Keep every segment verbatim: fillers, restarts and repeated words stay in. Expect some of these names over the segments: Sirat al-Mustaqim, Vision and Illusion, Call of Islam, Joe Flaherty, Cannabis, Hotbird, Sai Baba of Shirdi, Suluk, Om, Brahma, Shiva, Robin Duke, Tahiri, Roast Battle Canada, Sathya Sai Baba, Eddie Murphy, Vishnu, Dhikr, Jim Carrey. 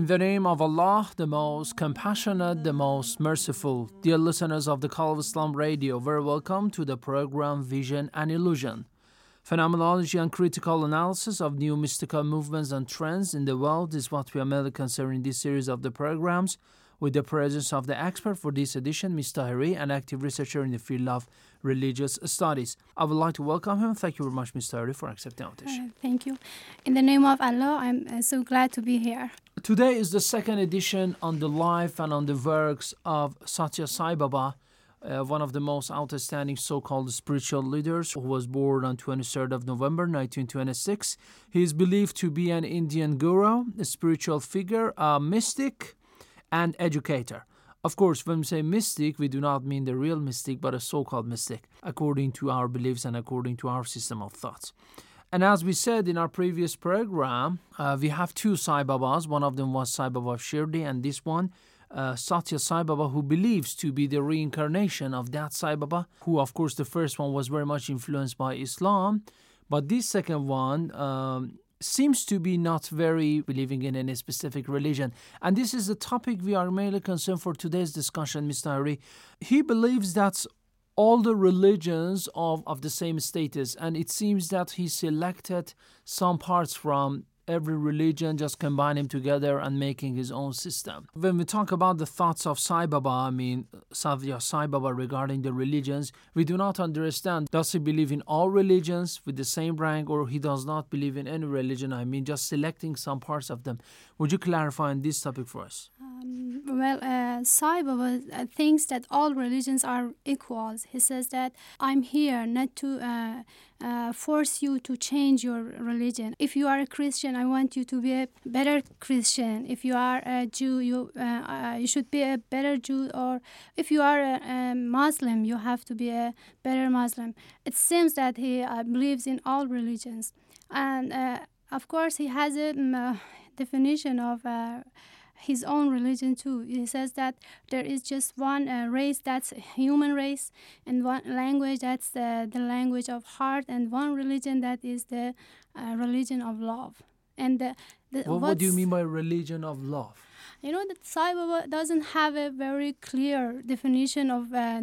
In the name of Allah, the most compassionate, the most merciful. Dear listeners of the Call of Islam Radio, very welcome to the program Vision and Illusion. Phenomenology and critical analysis of new mystical movements and trends in the world is what we are mainly concerning this series of the programs, with the presence of the expert for this edition, Miz Tahiri, an active researcher in the field of religious studies. I would like to welcome him. Thank you very much, Miz Tahiri, for accepting our invitation. Uh, thank you. In the name of Allah, I'm uh, so glad to be here. Today is the second edition on the life and on the works of Sathya Sai Baba, uh, one of the most outstanding so-called spiritual leaders, who was born on twenty-third of November, nineteen twenty-six. He is believed to be an Indian guru, a spiritual figure, a mystic, and educator. Of course, when we say mystic, we do not mean the real mystic, but a so-called mystic, according to our beliefs and according to our system of thoughts. And as we said in our previous program, uh, we have two Sai Babas. One of them was Sai Baba of Shirdi, and this one, uh, Sathya Sai Baba, who believes to be the reincarnation of that Sai Baba, who, of course, the first one was very much influenced by Islam, but this second one um, seems to be not very believing in any specific religion. And this is the topic we are mainly concerned for today's discussion, Mister Hari. He believes that all the religions of, of the same status, and it seems that he selected some parts from every religion, just combine them together and making his own system. When we talk about the thoughts of Sai Baba, I mean Sathya Sai Baba, regarding the religions, we do not understand, does he believe in all religions with the same rank, or he does not believe in any religion, I mean just selecting some parts of them. Would you clarify on this topic for us? Um, well, uh, Sai Baba thinks that all religions are equals. He says that I'm here not to uh, uh, force you to change your religion. If you are a Christian, I want you to be a better Christian. If you are a Jew, you uh, uh, you should be a better Jew. Or if you are a, a Muslim, you have to be a better Muslim. It seems that he uh, believes in all religions. And, uh, of course, he has a um, uh, definition of uh, his own religion, too. He says that there is just one uh, race, that's human race, and one language, that's uh, the language of heart, and one religion, that is the uh, religion of love. And the, the, well, what do you mean by religion of love? You know that Sai Baba doesn't have a very clear definition of uh,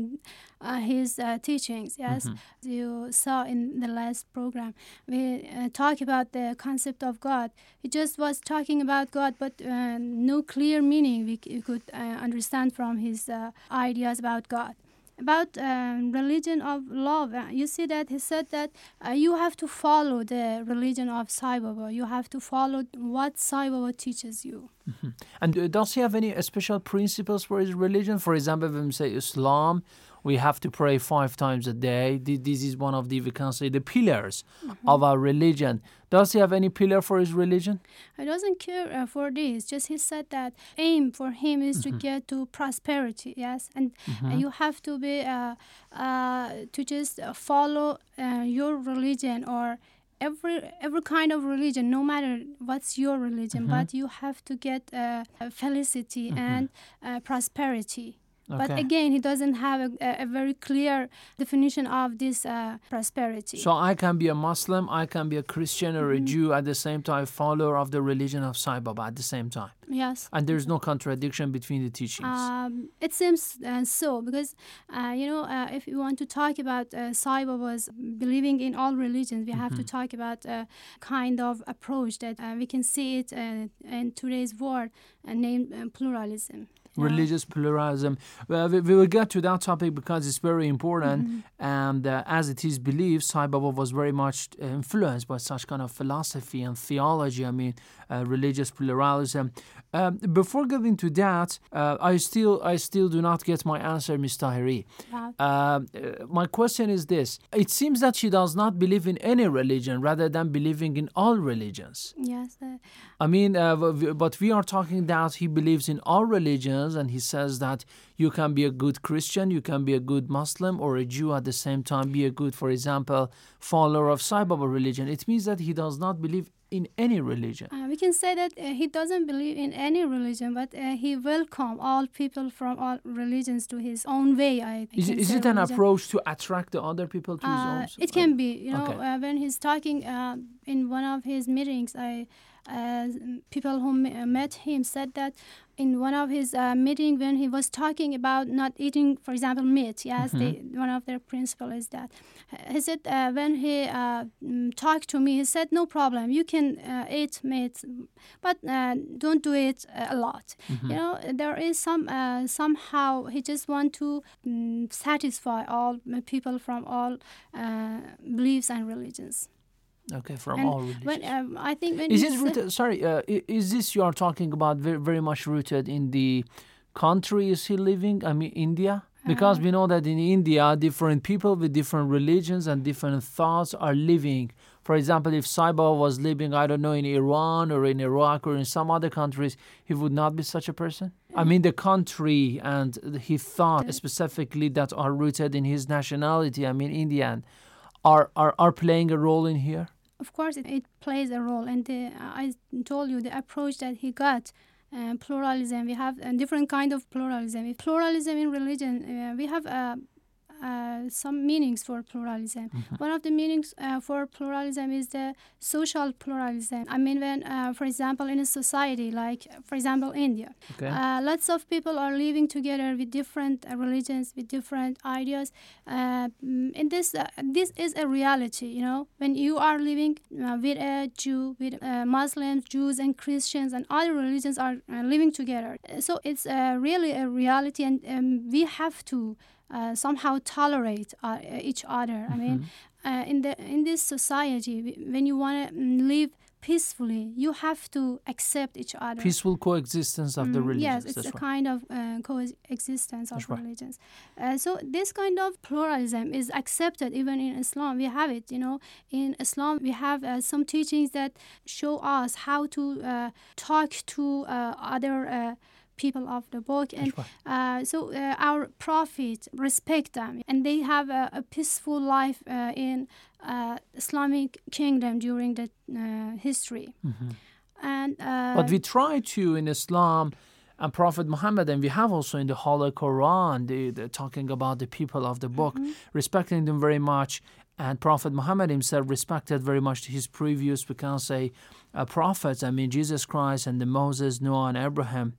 uh, his uh, teachings. Yes, mm-hmm. You saw in the last program we uh, talk about the concept of God. He just was talking about God, but uh, no clear meaning we c- could uh, understand from his uh, ideas about God. About uh, religion of love, uh, you see that he said that uh, you have to follow the religion of Sai Baba. You have to follow what Sai Baba teaches you. Mm-hmm. And uh, does he have any special principles for his religion? For example, when we say Islam, we have to pray five times a day. This is one of the, we can say, the pillars mm-hmm. of our religion. Does he have any pillar for his religion? He doesn't care uh, for this. Just he said that aim for him is mm-hmm. to get to prosperity, yes? And mm-hmm. uh, you have to be, uh, uh, to just follow uh, your religion or every every kind of religion, no matter what's your religion, mm-hmm. but you have to get uh, felicity mm-hmm. and uh, prosperity. Okay. But again, he doesn't have a, a very clear definition of this uh, prosperity. So I can be a Muslim, I can be a Christian or mm-hmm. a Jew at the same time, follower of the religion of Sai Baba at the same time. Yes. And there's no contradiction between the teachings. Um, it seems uh, so because, uh, you know, uh, if you want to talk about uh, Sai Baba's believing in all religions, we mm-hmm. have to talk about a kind of approach that uh, we can see it uh, in today's world uh, named uh, pluralism. Religious pluralism. Well, we, we will get to that topic because it's very important. Mm-hmm. And uh, as it is believed, Sai Baba was very much influenced by such kind of philosophy and theology. I mean, uh, religious pluralism. Um, before getting to that, uh, I still I still do not get my answer, Miz Tahiri. Yeah. Uh, my question is this: it seems that she does not believe in any religion, rather than believing in all religions. Yes. Uh, I mean, uh, but we are talking that he believes in all religions. And he says that you can be a good Christian, you can be a good Muslim or a Jew at the same time, be a good, for example, follower of Sai Baba religion. It means that he does not believe in any religion. Uh, we can say that uh, he doesn't believe in any religion, but uh, he welcomes all people from all religions to his own way. I, I is is it an religion. approach to attract the other people to uh, his own? It can be. You know, okay. uh, when he's talking uh, in one of his meetings, I uh, people who met him said that in one of his uh, meetings when he was talking about not eating, for example, meat. Yes, mm-hmm. they, one of their principles is that. He said uh, when he uh, talked to me, he said, no problem, you can uh, eat meat, but uh, don't do it a lot. Mm-hmm. You know, there is some, uh, somehow he just want to um, satisfy all people from all uh, beliefs and religions. Okay, from and all religions. When, um, I think when is this rooted, sorry, uh, is this you are talking about very, very much rooted in the country is he living? I mean, India? Because uh, we know that in India, different people with different religions and different thoughts are living. For example, if Sai Baba was living, I don't know, in Iran or in Iraq or in some other countries, he would not be such a person? I mean, the country and he thought specifically that are rooted in his nationality, I mean, Indian, are, are, are playing a role in here? Of course, it, it plays a role. And the, I told you the approach that he got, uh, pluralism. We have a different kind of pluralism. Pluralism in religion, uh, we have uh, uh, some meanings for pluralism. Mm-hmm. One of the meanings uh, for pluralism is the social pluralism. I mean, when, uh, for example, in a society like, for example, India, okay. uh, lots of people are living together with different religions, with different ideas. Uh, and this uh, this is a reality, you know. When you are living uh, with a Jew, with uh, Muslims, Jews and Christians and other religions are uh, living together. So it's uh, really a reality, and um, we have to Uh, somehow tolerate uh, each other. Mm-hmm. I mean, uh, in the in this society, when you want to live peacefully, you have to accept each other. Peaceful coexistence of mm, the religions. Yes, it's That's a right. kind of uh, coexistence of That's religions. Right. Uh, so this kind of pluralism is accepted even in Islam. We have it, you know. In Islam, we have uh, some teachings that show us how to uh, talk to uh, other uh, people of the book, and uh, so uh, our prophet respect them, and they have a, a peaceful life uh, in uh, Islamic kingdom during the uh, history. Mm-hmm. And uh, but we try to in Islam and Prophet Muhammad, and we have also in the Holy Quran, the, the talking about the people of the book, mm-hmm. respecting them very much. And Prophet Muhammad himself respected very much his previous, we can say, uh, prophets. I mean, Jesus Christ and the Moses, Noah and Abraham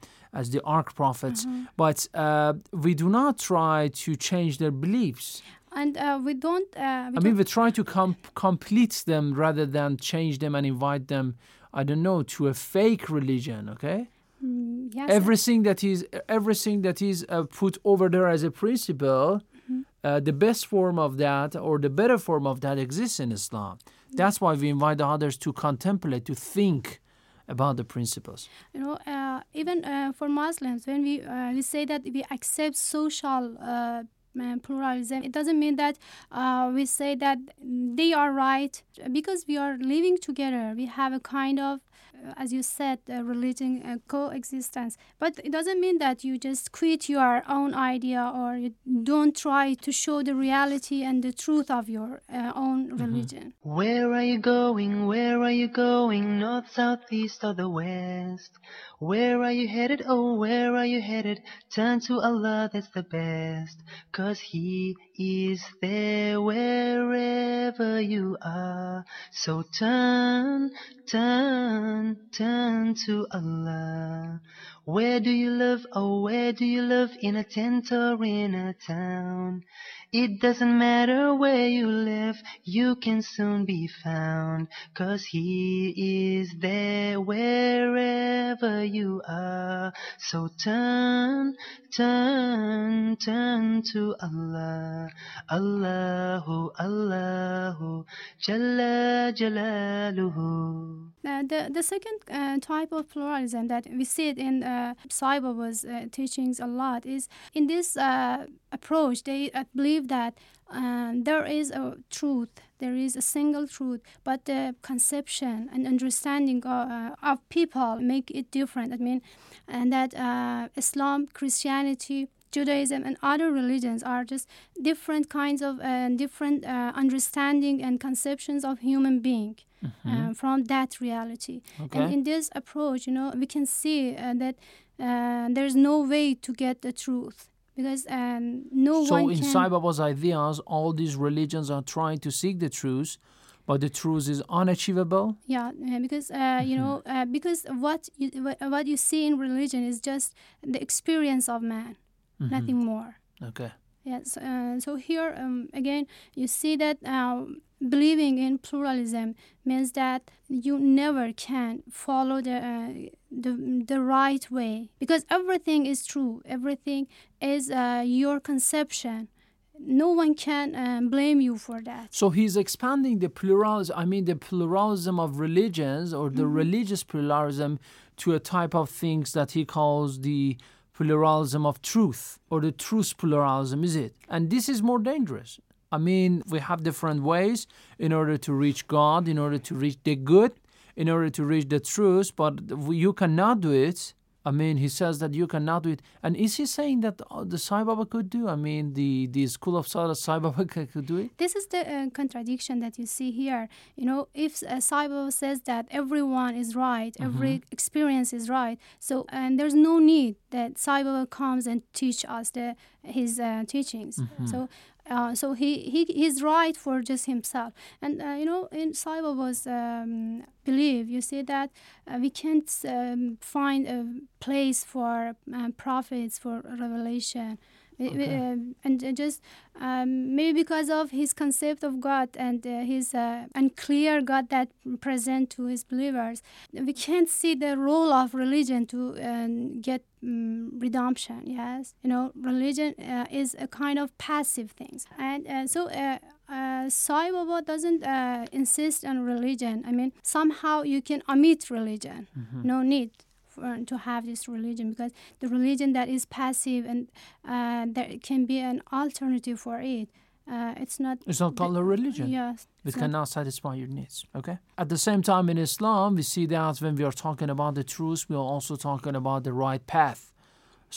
as the ark prophets. Mm-hmm. But uh, we do not try to change their beliefs. And uh, we don't... Uh, we I mean, don't... we try to com- complete them rather than change them and invite them, I don't know, to a fake religion, okay? Mm, yes. Everything that is, everything that is uh, put over there as a principle... Uh, the best form of that or the better form of that exists in Islam. That's why we invite others to contemplate, to think about the principles. You know, uh, even uh, for Muslims, when we, uh, we say that we accept social uh, pluralism, it doesn't mean that uh, we say that they are right. Because we are living together, we have a kind of as you said, uh, religion uh, coexistence. But it doesn't mean that you just quit your own idea or you don't try to show the reality and the truth of your uh, own mm-hmm. religion. Where are you going? Where are you going? North, south, east, or the west? Where are you headed? Oh, where are you headed? Turn to Allah, that's the best. Cause He is there wherever you are. So turn, turn, turn to Allah. Where do you live? Oh, where do you live? In a tent or in a town? It doesn't matter where you live, you can soon be found. Cause He is there wherever you are. So turn, turn, turn to Allah. Allahu, Allahu, Jalla Jalaluhu. Uh, the, the second uh, type of pluralism that we see it in uh, Sai Baba's uh, teachings a lot is in this uh, approach, they uh, believe that um, there is a truth, there is a single truth, but the conception and understanding of, uh, of people make it different. I mean, and that uh, Islam, Christianity, Judaism and other religions are just different kinds of uh, different uh, understanding and conceptions of human being mm-hmm. uh, from that reality. Okay. And in this approach, you know, we can see uh, that uh, there's no way to get the truth because um, no so one can... So in Sai Baba's ideas, all these religions are trying to seek the truth, but the truth is unachievable. Yeah, because uh, you know, uh, because what you, what you see in religion is just the experience of man. Mm-hmm. Nothing more. Okay. Yes. Uh, so here um, again, you see that uh, believing in pluralism means that you never can follow the uh, the the right way because everything is true. Everything is uh, your conception. No one can um, blame you for that. So he's expanding the pluralism. I mean, the pluralism of religions or the mm-hmm. religious pluralism to a type of things that he calls the pluralism of truth, or the truth pluralism, is it? And this is more dangerous. I mean, we have different ways in order to reach God, in order to reach the good, in order to reach the truth, but you cannot do it. I mean, he says that you cannot do it. And is he saying that the Sai Baba could do? I mean, the, the school of Salat Sai Baba could do it? This is the uh, contradiction that you see here. You know, if uh, Sai Baba says that everyone is right, mm-hmm. every experience is right, so and there's no need that Sai Baba comes and teach us the, his uh, teachings. Mm-hmm. So uh, so he, he he's right for just himself. And, uh, you know, in Sai Baba's... Um, believe you see that uh, we can't um, find a place for um, prophets for revelation okay. uh, and uh, just um, maybe because of his concept of God and uh, his uh, unclear God that present to his believers, we can't see the role of religion to uh, get um, redemption. Yes, you know, religion uh, is a kind of passive things, and uh, so uh, Uh, Sai Baba doesn't uh, insist on religion. I mean, somehow you can omit religion. Mm-hmm. No need for, to have this religion because the religion that is passive and uh, there can be an alternative for it. Uh, it's not... It's not called the, a religion. Yes. It cannot satisfy your needs, okay? At the same time, in Islam, we see that when we are talking about the truth, we are also talking about the right path.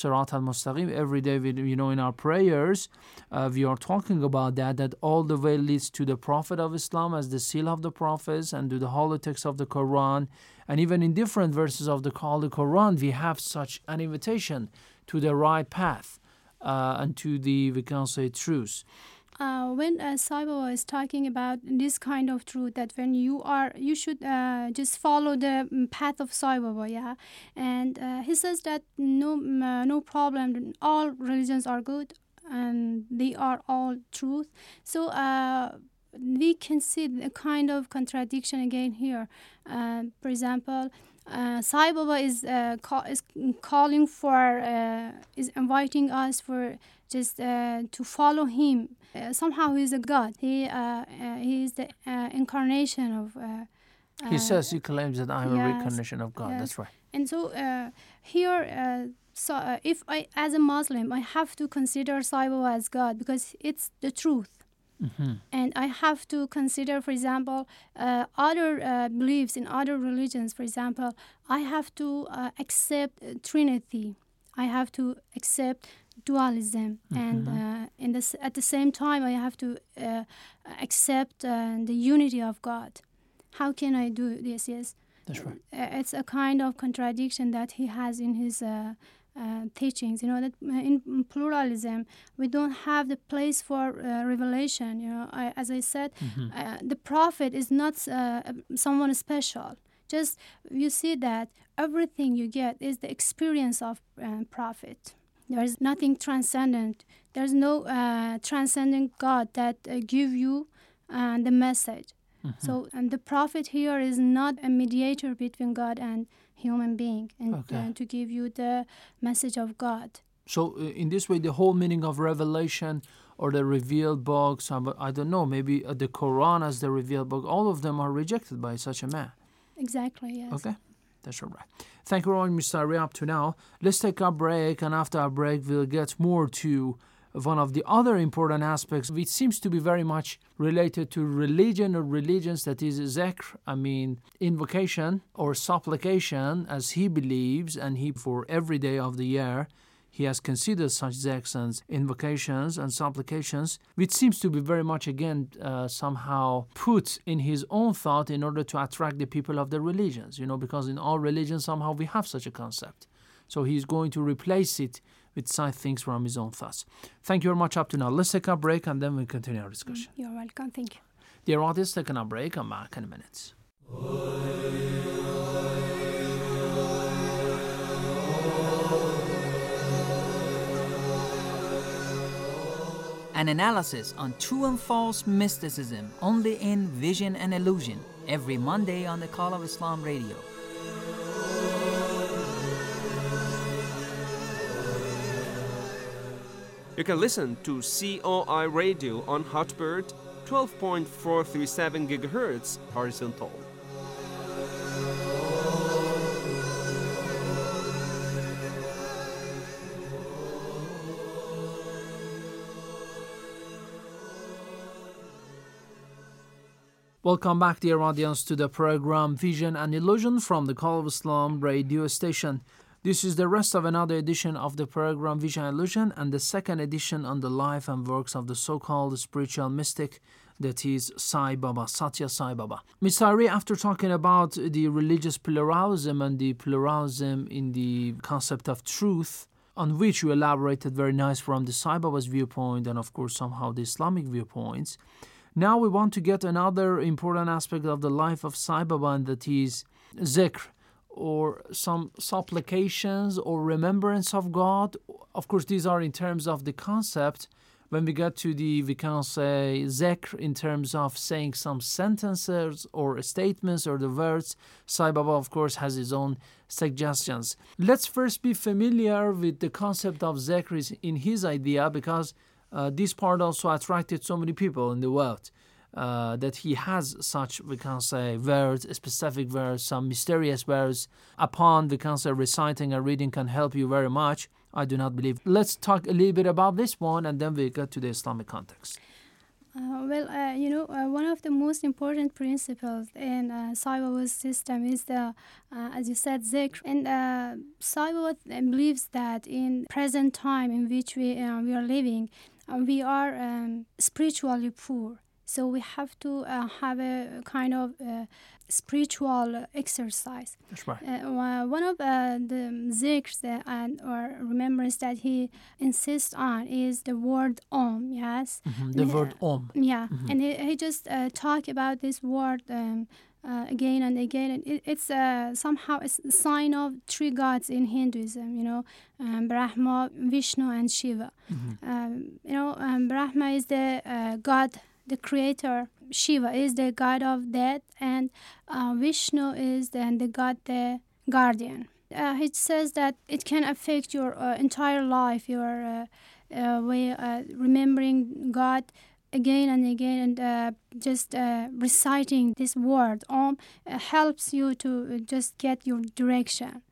Sirat al-Mustaqim, every day, we, you know, in our prayers, uh, we are talking about that, that all the way leads to the Prophet of Islam as the seal of the Prophets and to the holy text of the Quran. And even in different verses of the Holy Quran, we have such an invitation to the right path uh, and to the, we can say, truth. Uh, when uh, Sai Baba is talking about this kind of truth, that when you are, you should uh, just follow the path of Sai Baba, yeah. And uh, he says that no, uh, no problem. All religions are good, and they are all truth. So uh, we can see a kind of contradiction again here. Uh, for example. Uh, Sai Baba is, uh, call, is calling for, uh, is inviting us for just uh, to follow him. Uh, somehow he is a God. He uh, uh, he is the uh, incarnation of. Uh, he uh, says he claims that I am yes, a reincarnation of God. Yes. That's right. And so uh, here. Uh, So uh, if I, as a Muslim, I have to consider Sai Baba as God because it's the truth. Mm-hmm. And I have to consider, for example, uh, other uh, beliefs in other religions. For example, I have to uh, accept Trinity. I have to accept dualism. Mm-hmm. And uh, in this, at the same time, I have to uh, accept uh, the unity of God. How can I do this? Yes. That's right. It's a kind of contradiction that he has in his uh, uh, teachings. You know, that in pluralism, we don't have the place for uh, revelation. You know, I, as I said, mm-hmm. uh, the prophet is not uh, someone special. Just you see that everything you get is the experience of uh, prophet. There is nothing transcendent. There is no uh, transcendent God that uh, give you uh, the message. Mm-hmm. So, and the prophet here is not a mediator between God and human being, and okay. uh, to give you the message of God. So, uh, in this way, the whole meaning of revelation or the revealed book, some, I don't know, maybe uh, the Quran as the revealed book, all of them are rejected by such a man. Exactly, yes. Okay, that's all right. Thank you very much, Mister Ari, up to now. Let's take a break, and after our break, we'll get more to one of the other important aspects, which seems to be very much related to religion or religions, that is zikr, I mean invocation or supplication, as he believes, and he for every day of the year, he has considered such zikrs and invocations and supplications, which seems to be very much, again, uh, somehow put in his own thought in order to attract the people of the religions, you know, because in all religions, somehow we have such a concept. So he's going to replace it with side things from his own thoughts. Thank you very much up to now. Let's take a break and then we'll continue our discussion. You're welcome. Thank you. Dear audience, taking a break. I'm back in a minute. An analysis on true and false mysticism only in Vision and Illusion every Monday on the Call of Islam radio. You can listen to C O I Radio on Hotbird, twelve point four three seven gigahertz horizontal. Welcome back, dear audience, to the program Vision and Illusion from the Call of Islam radio station. This is the rest of another edition of the program Vision and Illusion, and the second edition on the life and works of the so-called spiritual mystic, that is Sai Baba, Sathya Sai Baba. Mister Ari, after talking about the religious pluralism and the pluralism in the concept of truth, on which you elaborated very nice from the Sai Baba's viewpoint and, of course, somehow the Islamic viewpoints, now we want to get another important aspect of the life of Sai Baba, and that is zikr, or some supplications or remembrance of God. Of course, these are in terms of the concept. When we get to the, we can say, zikr in terms of saying some sentences or statements or the words, Sai Baba, of course, has his own suggestions. Let's first be familiar with the concept of zikr in his idea, because uh, this part also attracted so many people in the world. Uh, that he has such, we can say, words, specific words, some mysterious words upon, we can say, reciting and reading can help you very much. I do not believe. Let's talk a little bit about this one, and then we get to the Islamic context. Uh, well, uh, you know, uh, one of the most important principles in uh, Sai Baba's system is the, uh, as you said, zikr. And uh, Sai Baba believes that in present time in which we, uh, we are living, uh, we are um, spiritually poor. So we have to uh, have a kind of uh, spiritual exercise. That's right. Uh, one of uh, the zikrs that, and or remembrance that he insists on is the word Om, yes? Mm-hmm. The and, word Om. Yeah, mm-hmm. and he, he just uh, talk about this word um, uh, again and again. And it, it's uh, somehow it's a sign of three gods in Hinduism, you know, um, Brahma, Vishnu, and Shiva. Mm-hmm. Um, you know, um, Brahma is the uh, god, the creator. Shiva is the god of death, and uh, Vishnu is then the god, the guardian. Uh, it says that it can affect your uh, entire life, your uh, uh, way uh, remembering God again and again, and uh, just uh, reciting this word Om uh, helps you to just get your direction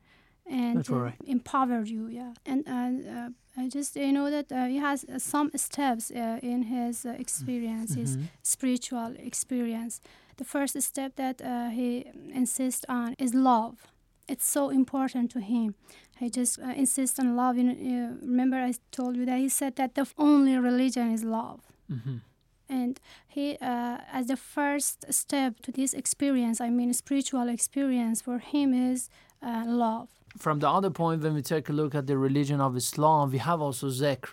and right. empower you. Yeah, and uh, uh, I just you know that uh, he has uh, some steps uh, in his uh, experience, mm-hmm. his spiritual experience. The first step that uh, he insists on is love. It's so important to him. He just uh, insists on love. You know, you remember I told you that he said that the only religion is love. Mm-hmm. And he, uh, as the first step to this experience, I mean spiritual experience for him is uh, love. From the other point, when we take a look at the religion of Islam, we have also Dhikr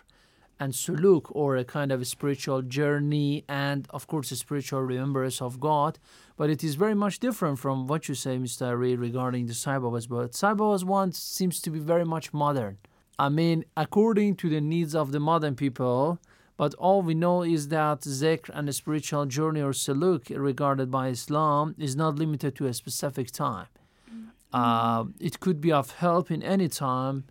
and Suluk, or a kind of a spiritual journey, and of course a spiritual remembrance of God. But it is very much different from what you say, Mister Ari, regarding the Sai Babas. But Sai Babas one seems to be very much modern. I mean, according to the needs of the modern people. But all we know is that Dhikr and the spiritual journey or Suluk regarded by Islam is not limited to a specific time. Uh, it could be of help in any time,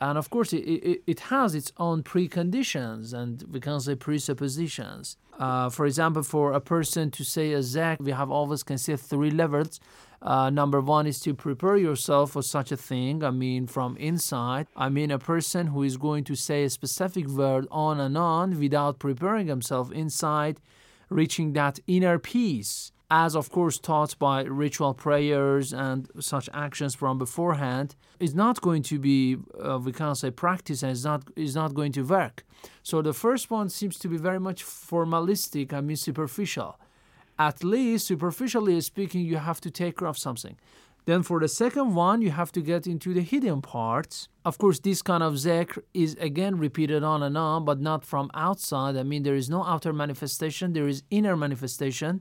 and of course it, it, it has its own preconditions and we can say presuppositions. Uh, for example, for a person to say a Dhikr, we have always considered three levels. Uh, number one is to prepare yourself for such a thing, I mean from inside. I mean a person who is going to say a specific word on and on without preparing himself inside, reaching that inner peace. As of course taught by ritual prayers and such actions from beforehand, is not going to be, uh, we can't say practice, and is not, is not going to work. So the first one seems to be very much formalistic, I mean superficial. At least superficially speaking, you have to take care of something. Then for the second one, you have to get into the hidden parts. Of course, this kind of Dhikr is again repeated on and on, but not from outside. I mean, there is no outer manifestation, there is inner manifestation.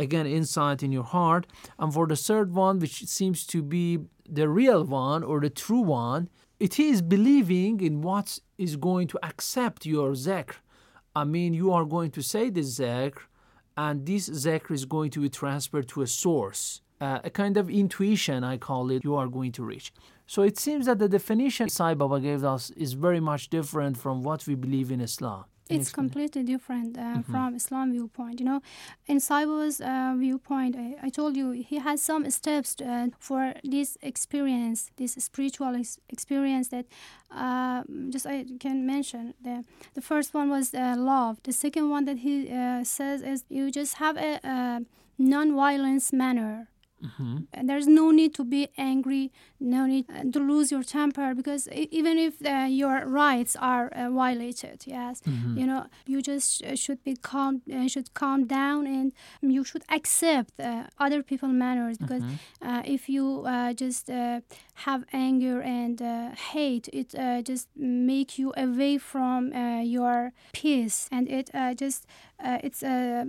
Again, insight in your heart. And for the third one, which seems to be the real one or the true one, it is believing in what is going to accept your Dhikr. I mean, you are going to say this Dhikr, and this Dhikr is going to be transferred to a source, uh, a kind of intuition, I call it, you are going to reach. So it seems that the definition Sai Baba gave us is very much different from what we believe in Islam. It's completely different uh, mm-hmm. from Islam viewpoint. You know, in Sai Baba's uh, viewpoint, I, I told you, he has some steps to, uh, for this experience, this spiritual ex- experience that uh, just I can mention. The, the first one was uh, love. The second one that he uh, says is you just have a, a non-violence manner. Mm-hmm. And there's no need to be angry, no need to lose your temper, because even if uh, your rights are uh, violated, yes, mm-hmm. you know, you just should be calm, uh, should calm down, and you should accept uh, other people's manners, because mm-hmm. uh, if you uh, just uh, have anger and uh, hate, it uh, just make you away from uh, your peace, and it uh, just uh, it's uh,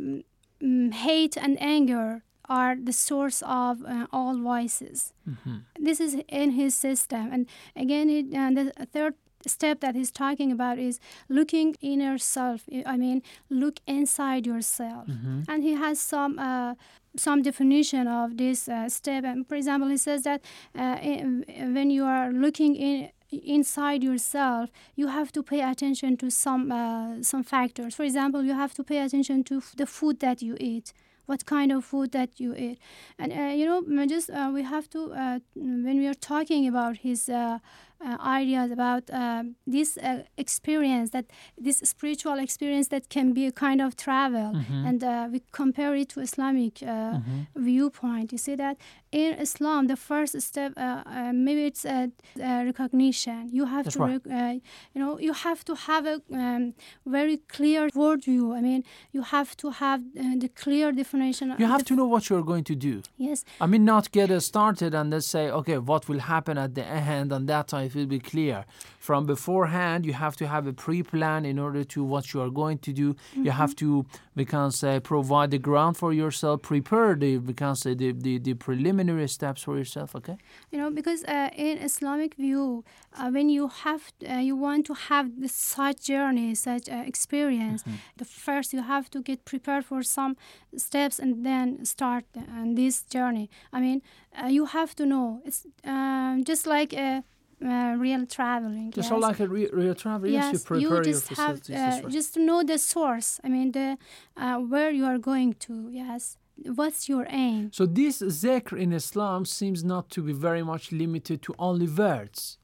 hate and anger are the source of uh, all vices. Mm-hmm. This is in his system. And again, it, and the third step that he's talking about is looking inner self. I mean, look inside yourself. Mm-hmm. And he has some uh, some definition of this uh, step. And for example, he says that uh, in, when you are looking in inside yourself, you have to pay attention to some uh, some factors. For example, you have to pay attention to f- the food that you eat. What kind of food that you eat, and uh, you know, just uh, we have to uh, when we are talking about his uh, uh, ideas about uh, this uh, experience, that this spiritual experience that can be a kind of travel, mm-hmm. and uh, we compare it to Islamic uh, mm-hmm. viewpoint. You see that in Islam, the first step, uh, uh, maybe it's uh, uh, recognition. You have That's to, right. uh, you know, you have to have a um, very clear worldview. I mean, you have to have uh, the clear definition. You have to know what you're going to do. Yes. I mean, not get us started and then say, okay, what will happen at the end, and that time it will be clear. From beforehand, you have to have a pre-plan in order to what you are going to do. Mm-hmm. You have to, we can say, provide the ground for yourself, prepare the, we can say, the, the, the preliminary steps for yourself, okay? You know, because uh, in Islamic view, uh, when you have, uh, you want to have this, such journey, such uh, experience, mm-hmm. the first you have to get prepared for some steps and then start on this journey. I mean, uh, you have to know. It's um, just like a, a real traveling. It's yes. all like a re- real travel. Yes, you prepare you just your have uh, right. just to know the source. I mean, the uh, where you are going to. Yes, what's your aim? So this Dhikr in Islam seems not to be very much limited to only words.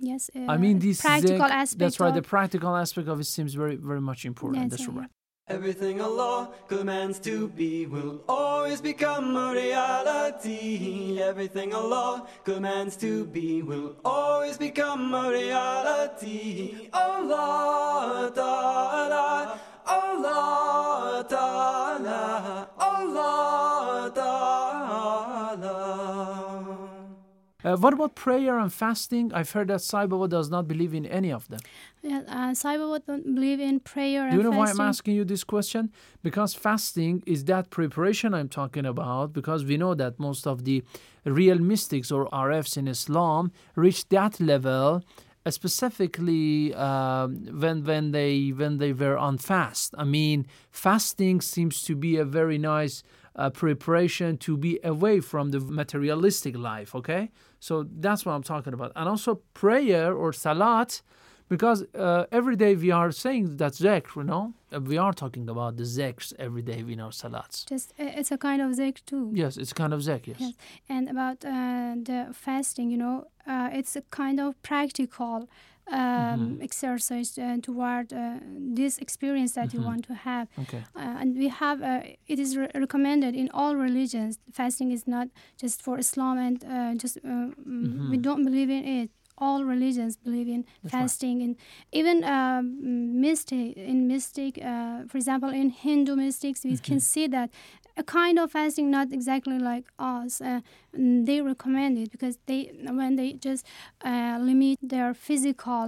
Yes. Uh, I mean, this practical is a, aspect. That's right. The practical aspect of it seems very, very much important. Yes, that's yeah. right. Everything Allah commands to be will always become a reality. Everything Allah commands to be will always become a reality. Allah Ta'ala, Allah Ta'ala, Allah Ta'ala. Uh, what about prayer and fasting? I've heard that Sai Baba does not believe in any of them. Yeah, uh, Sai Baba don't believe in prayer and fasting. Do you know fasting? Why I'm asking you this question? Because fasting is that preparation I'm talking about, because we know that most of the real mystics or R Fs in Islam reach that level specifically uh, when when they when they were on fast. I mean, fasting seems to be a very nice Uh, preparation to be away from the materialistic life, okay? So that's what I'm talking about. And also prayer or salat, because uh, every day we are saying that zikr, you know? We are talking about the zikrs every day in our salats. Just, it's a kind of zikr too. Yes, it's a kind of zikr, yes. yes. And about uh, the fasting, you know, uh, it's a kind of practical Um, mm-hmm. exercise uh, toward uh, this experience that mm-hmm. you want to have. Okay. Uh, and we have, uh, it is re- recommended in all religions. Fasting is not just for Islam and uh, just, uh, mm-hmm. we don't believe in it. All religions believe in That's fasting. Right. And even uh, mystic, in mystic, uh, for example, in Hindu mystics, we mm-hmm. can see that a kind of fasting, not exactly like us. Uh, they recommend it because they, when they just uh, limit their physical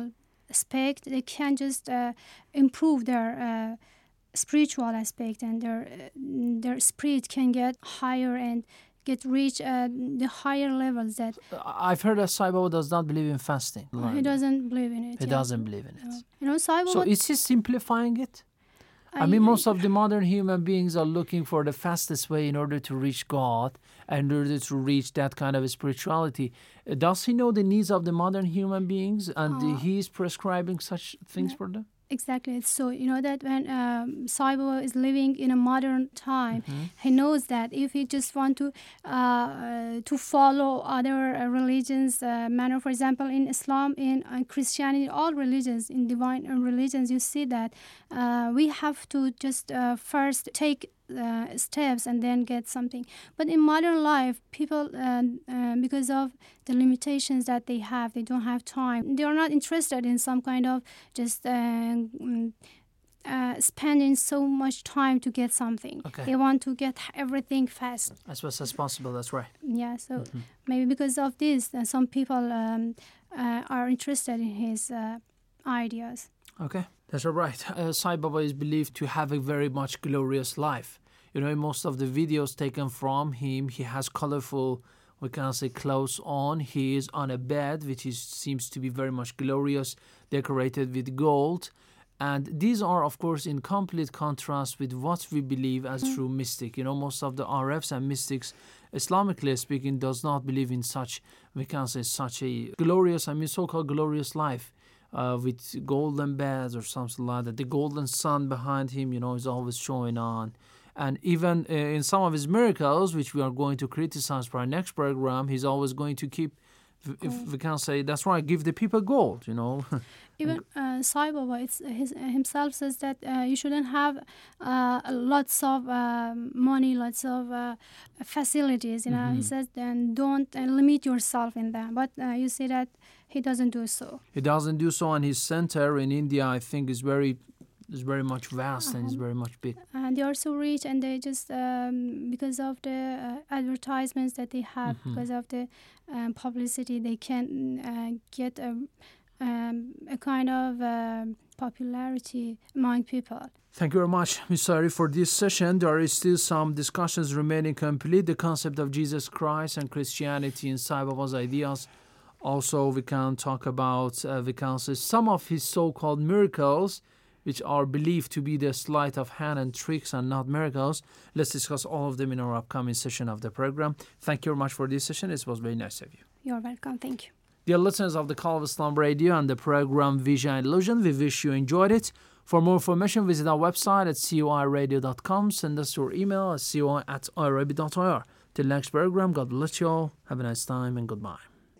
aspect, they can just uh, improve their uh, spiritual aspect, and their uh, their spirit can get higher and get reach uh, the higher levels. That I've heard that Sai Baba does not believe in fasting. Right? He doesn't believe in it. He yeah. doesn't believe in it. You know, Sai Baba. So is he simplifying it? I mean, most of the modern human beings are looking for the fastest way in order to reach God and in order to reach that kind of spirituality. Does he know the needs of the modern human beings, and uh, he is prescribing such things yeah, for them? Exactly. So, you know, that when um, Sai Baba is living in a modern time, mm-hmm. he knows that if he just want to uh, uh, to follow other uh, religions' uh, manner, for example, in Islam, in uh, Christianity, all religions, in divine religions, you see that uh, we have to just uh, first take Uh, steps and then get something. But in modern life, people, uh, uh, because of the limitations that they have, they don't have time. They are not interested in some kind of just uh, uh, spending so much time to get something. Okay. They want to get everything fast. As fast as possible, that's right. Yeah, so mm-hmm. maybe because of this, uh, some people um, uh, are interested in his uh, ideas. Okay, that's all right. Uh, Sai Baba is believed to have a very much glorious life. You know, in most of the videos taken from him, he has colorful, we can say, clothes on. He is on a bed, which is, seems to be very much glorious, decorated with gold. And these are, of course, in complete contrast with what we believe as mm-hmm. true mystic. You know, most of the R Fs and mystics, Islamically speaking, does not believe in such, we can say, such a glorious, I mean, so-called glorious life. Uh, with golden beds or something like that. The golden sun behind him, you know, is always showing on. And even uh, in some of his miracles, which we are going to criticize for our next program, he's always going to keep, if we can say, that's right, give the people gold, you know. Even uh, Sai Baba it's, his, himself says that uh, you shouldn't have uh, lots of uh, money, lots of uh, facilities, you know. Mm-hmm. He says, then don't uh, limit yourself in that. But uh, you see that he doesn't do so. He doesn't do so, and his center in India, I think, is very, is very much vast um, and is very much big. And they are so rich, and they just um, because of the uh, advertisements that they have, mm-hmm. because of the um, publicity, they can uh, get a, um, a kind of uh, popularity among people. Thank you very much, Miz Sari, for this session. There is still some discussions remaining complete. The concept of Jesus Christ and Christianity and Sai Baba's ideas. Also, we can talk about uh, we can say some of his so-called miracles, which are believed to be the sleight of hand and tricks and not miracles. Let's discuss all of them in our upcoming session of the program. Thank you very much for this session. It was very nice of you. You're welcome. Thank you. Dear listeners of the Call of Islam Radio and the program Vision and Illusion, we wish you enjoyed it. For more information, visit our website at c o i radio dot com. Send us your email at c o i at i r a b dot i r. Till next program, God bless you all. Have a nice time and goodbye.